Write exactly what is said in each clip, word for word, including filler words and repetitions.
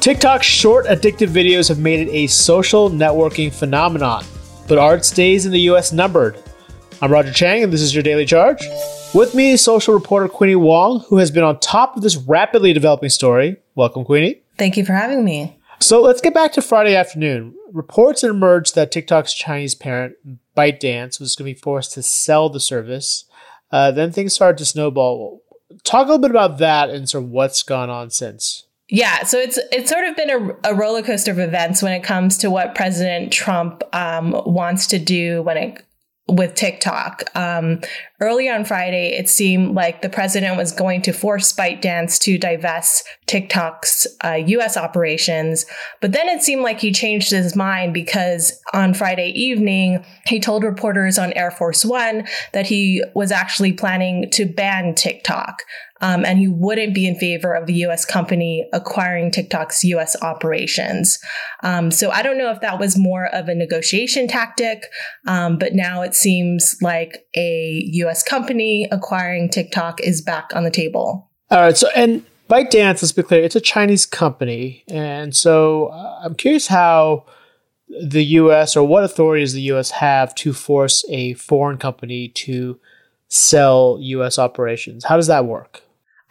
TikTok's short, addictive videos have made it a social networking phenomenon, but are its days in the U S numbered? I'm Roger Chang, and this is your Daily Charge. With me is social reporter Queenie Wong, who has been on top of this rapidly developing story. Welcome, Queenie. Thank you for having me. So let's get back to Friday afternoon. Reports emerged that TikTok's Chinese parent, ByteDance, was going to be forced to sell the service. Uh, then things started to snowball. Talk a little bit about that and sort of what's gone on since. Yeah, so it's it's sort of been a, a roller coaster of events when it comes to what President Trump um, wants to do when it with TikTok. Um, early on Friday, it seemed like the president was going to force ByteDance to divest TikTok's uh, U S operations. But then it seemed like he changed his mind, because on Friday evening, he told reporters on Air Force One that he was actually planning to ban TikTok. Um, and he wouldn't be in favor of the U S company acquiring TikTok's U S operations. Um, so I don't know if that was more of a negotiation tactic, um, but now it seems like a U S company acquiring TikTok is back on the table. All right. So, and ByteDance, let's be clear, it's a Chinese company. And so uh, I'm curious how the U S, or what authorities the U S have to force a foreign company to sell U S operations. How does that work?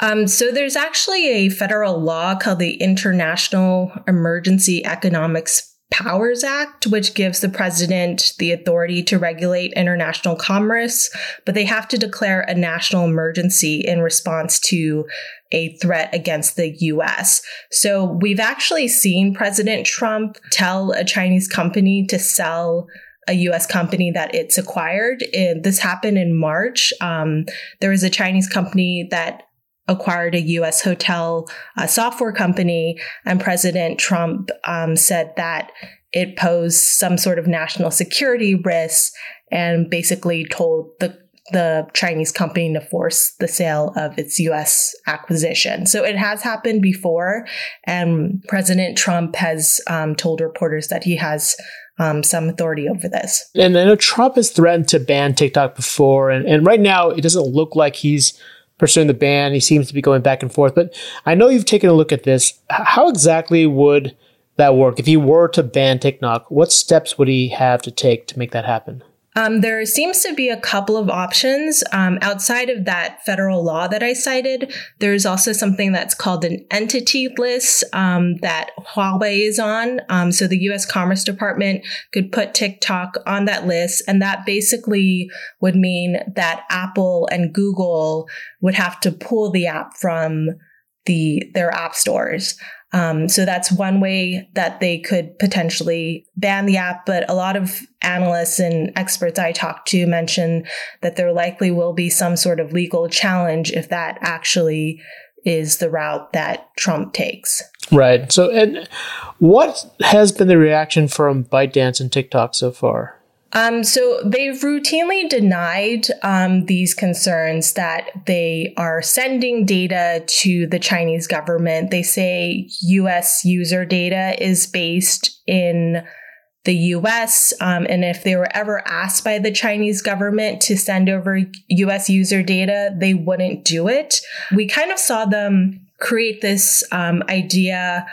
Um, so there's actually a federal law called the International Emergency Economics Powers Act, which gives the president the authority to regulate international commerce, but they have to declare a national emergency in response to a threat against the U S. So we've actually seen President Trump tell a Chinese company to sell a U S company that it's acquired. It, this happened in March. Um, there was a Chinese company that acquired a U S hotel uh, software company, and President Trump um, said that it posed some sort of national security risk, and basically told the the Chinese company to force the sale of its U S acquisition. So it has happened before, and President Trump has um, told reporters that he has Um, some authority over this. And I know Trump has threatened to ban TikTok before, and, and right now it doesn't look like he's pursuing the ban. He seems to be going back and forth, but I know you've taken a look at this. How exactly would that work? If he were to ban TikTok, what steps would he have to take to make that happen? Um, there seems to be a couple of options. Um, outside of that federal law that I cited, there's also something that's called an entity list um, that Huawei is on. Um, so the U S Commerce Department could put TikTok on that list. And that basically would mean that Apple and Google would have to pull the app from the their app stores. Um, so that's one way that they could potentially ban the app. But a lot of analysts and experts I talked to mention that there likely will be some sort of legal challenge if that actually is the route that Trump takes. Right. So, and what has been the reaction from ByteDance and TikTok so far? Um, so they've routinely denied um, these concerns that they are sending data to the Chinese government. They say U S user data is based in the U S, um, and if they were ever asked by the Chinese government to send over U S user data, they wouldn't do it. We kind of saw them create this um, idea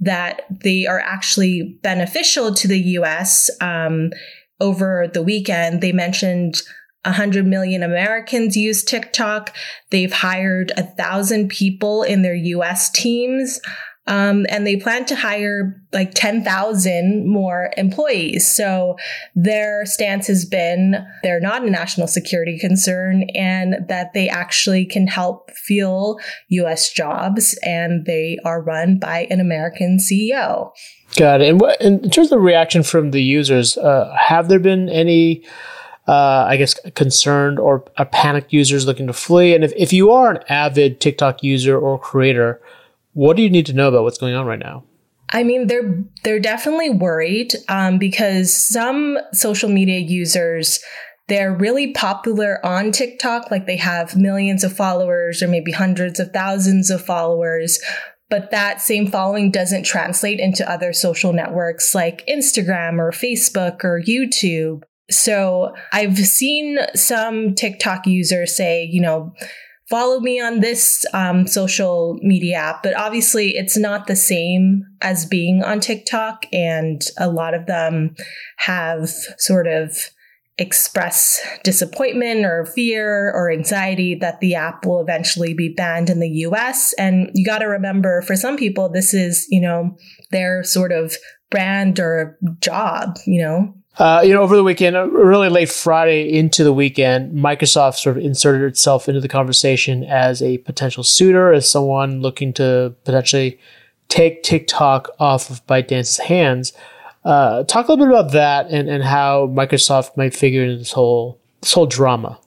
that they are actually beneficial to the U S. Um, Over the weekend, they mentioned one hundred million Americans use TikTok. They've hired one thousand people in their U S teams, um, and they plan to hire like ten thousand more employees. So their stance has been they're not a national security concern, and that they actually can help fuel U S jobs, and they are run by an American C E O. Got it. And what, in terms of the reaction from the users, uh, have there been any uh, I guess, concerned or uh, panicked users looking to flee? And if, if you are an avid TikTok user or creator, what do you need to know about what's going on right now? I mean, they're they're definitely worried um, because some social media users, they're really popular on TikTok, like they have millions of followers or maybe hundreds of thousands of followers. But that same following doesn't translate into other social networks like Instagram or Facebook or YouTube. So I've seen some TikTok users say, you know, follow me on this um, social media app. But obviously, it's not the same as being on TikTok. And a lot of them have sort of express disappointment or fear or anxiety that the app will eventually be banned in the U S. And you got to remember, for some people, this is, you know, their sort of brand or job, you know. Uh, you know, over the weekend, really late Friday into the weekend, Microsoft sort of inserted itself into the conversation as a potential suitor, as someone looking to potentially take TikTok off of ByteDance's hands. Uh, talk a little bit about that and, and how Microsoft might figure into this whole this whole drama.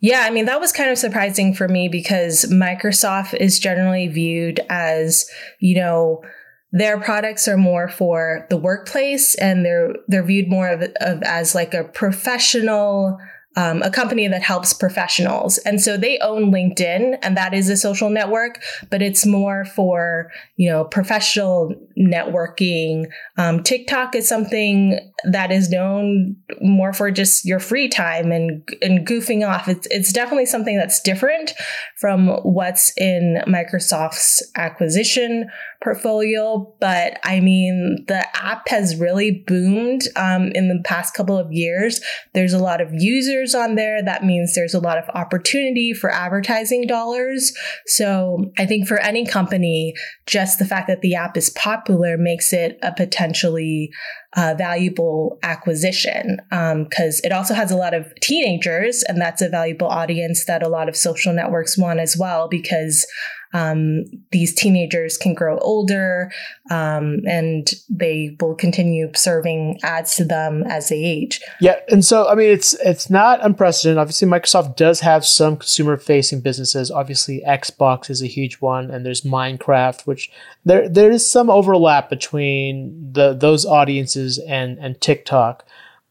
Yeah, I mean, that was kind of surprising for me because Microsoft is generally viewed as, you know, their products are more for the workplace and they're they're viewed more of, of as like a professional, um, a company that helps professionals. And so they own LinkedIn, and that is a social network, but it's more for, you know, professional networking. Um, TikTok is something that is known more for just your free time and and goofing off. It's it's definitely something that's different from what's in Microsoft's acquisition portfolio. But I mean, the app has really boomed um, in the past couple of years. There's a lot of users on there. That means there's a lot of opportunity for advertising dollars. So I think for any company, just the fact that the app is popular makes it a potentially Uh, valuable acquisition because um, it also has a lot of teenagers, and that's a valuable audience that a lot of social networks want as well because um, these teenagers can grow older um, and they will continue serving ads to them as they age. Yeah, and so I mean it's it's not unprecedented. Obviously, Microsoft does have some consumer-facing businesses. Obviously, Xbox is a huge one, and there's Minecraft, which there there is some overlap between the those audiences and and TikTok.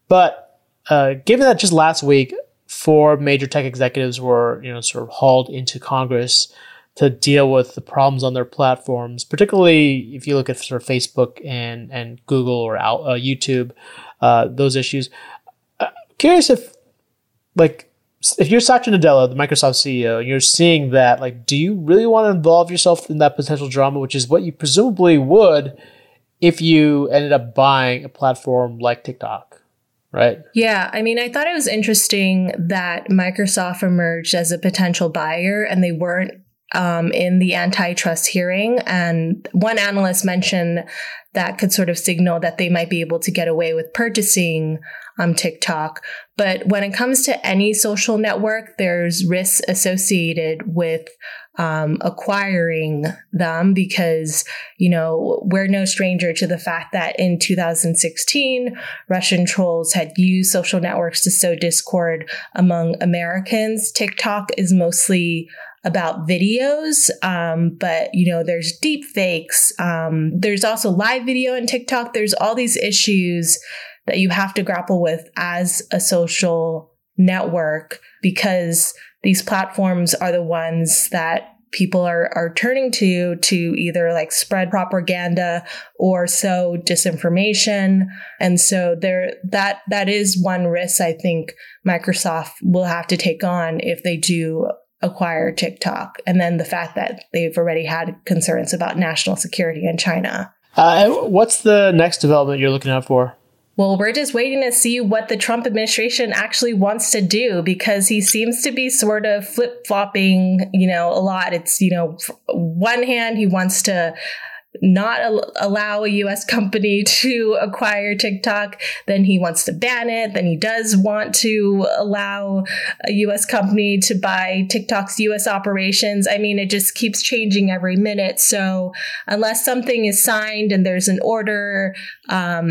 But uh, given that just last week, four major tech executives were, you know, sort of hauled into Congress to deal with the problems on their platforms, particularly if you look at sort of Facebook and, and Google or uh, YouTube, uh, those issues. Uh, curious if, like, if you're Satya Nadella, the Microsoft C E O, and you're seeing that, like, do you really want to involve yourself in that potential drama, which is what you presumably would if you ended up buying a platform like TikTok, right? Yeah. I mean, I thought it was interesting that Microsoft emerged as a potential buyer and they weren't um, in the antitrust hearing. And one analyst mentioned that could sort of signal that they might be able to get away with purchasing um, TikTok. But when it comes to any social network, there's risks associated with Um, acquiring them because, you know, we're no stranger to the fact that in two thousand sixteen, Russian trolls had used social networks to sow discord among Americans. TikTok is mostly about videos, um, but, you know, there's deep fakes. Um, there's also live video in TikTok. There's all these issues that you have to grapple with as a social network because these platforms are the ones that people are, are turning to to either like spread propaganda or sow disinformation. And so there that that is one risk I think Microsoft will have to take on if they do acquire TikTok. And then the fact that they've already had concerns about national security in China. Uh, what's the next development you're looking out for? Well, we're just waiting to see what the Trump administration actually wants to do because he seems to be sort of flip-flopping, you know, a lot. It's, you know, one hand, he wants to not al- allow a U S company to acquire TikTok. Then he wants to ban it. Then he does want to allow a U S company to buy TikTok's U S operations. I mean, it just keeps changing every minute. So unless something is signed and there's an order, um,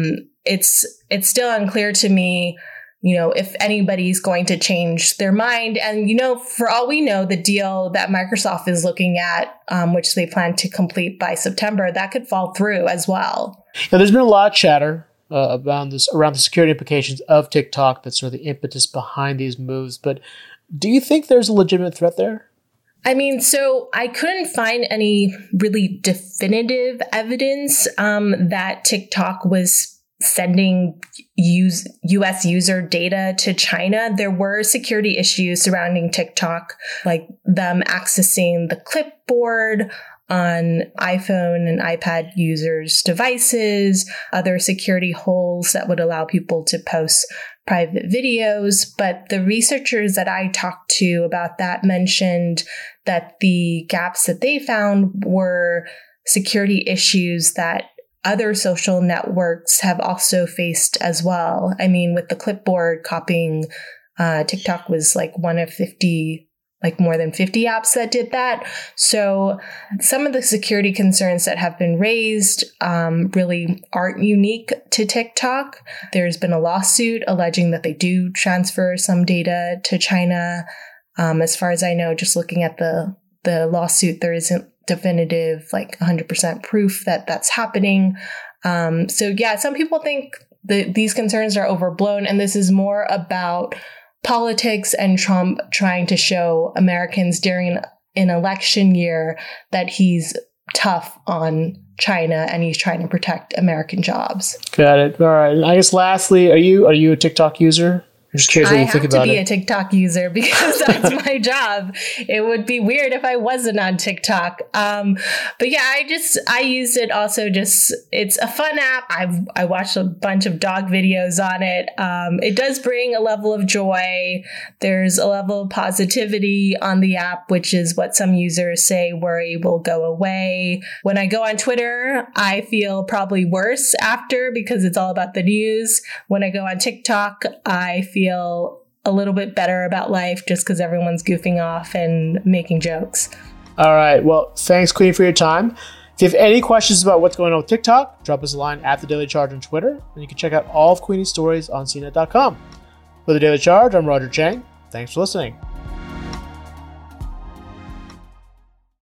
It's it's still unclear to me you know, if anybody's going to change their mind. And, you know, for all we know, the deal that Microsoft is looking at, um, which they plan to complete by September, that could fall through as well. Now, there's been a lot of chatter uh, about this, around the security implications of TikTok. That's sort of the impetus behind these moves. But do you think there's a legitimate threat there? I mean, so I couldn't find any really definitive evidence um, that TikTok was sending use, U S user data to China. There were security issues surrounding TikTok, like them accessing the clipboard on iPhone and iPad users' devices, other security holes that would allow people to post private videos. But the researchers that I talked to about that mentioned that the gaps that they found were security issues that other social networks have also faced as well. I mean, with the clipboard copying, uh, TikTok was like one of fifty, like more than fifty apps that did that. So some of the security concerns that have been raised um, really aren't unique to TikTok. There's been a lawsuit alleging that they do transfer some data to China. Um, as far as I know, just looking at the the lawsuit, there isn't definitive, like one hundred percent proof that that's happening. Um, so yeah, some people think that these concerns are overblown, and this is more about politics and Trump trying to show Americans during an election year that he's tough on China and he's trying to protect American jobs. Got it. All right. I guess lastly, are you are you a TikTok user? I'm just curious what you think about it. I have to be a TikTok user because that's my job. It would be weird if I wasn't on TikTok. Um, but yeah, I just, I use it also just, it's a fun app. I've, I watched a bunch of dog videos on it. Um, it does bring a level of joy. There's a level of positivity on the app, which is what some users say worry will go away. When I go on Twitter, I feel probably worse after because it's all about the news. When I go on TikTok, I feel feel a little bit better about life just because everyone's goofing off and making jokes. All right. Well, thanks, Queen, for your time. If you have any questions about what's going on with TikTok, drop us a line at The Daily Charge on Twitter, and you can check out all of Queenie's stories on C net dot com. For The Daily Charge, I'm Roger Chang. Thanks for listening.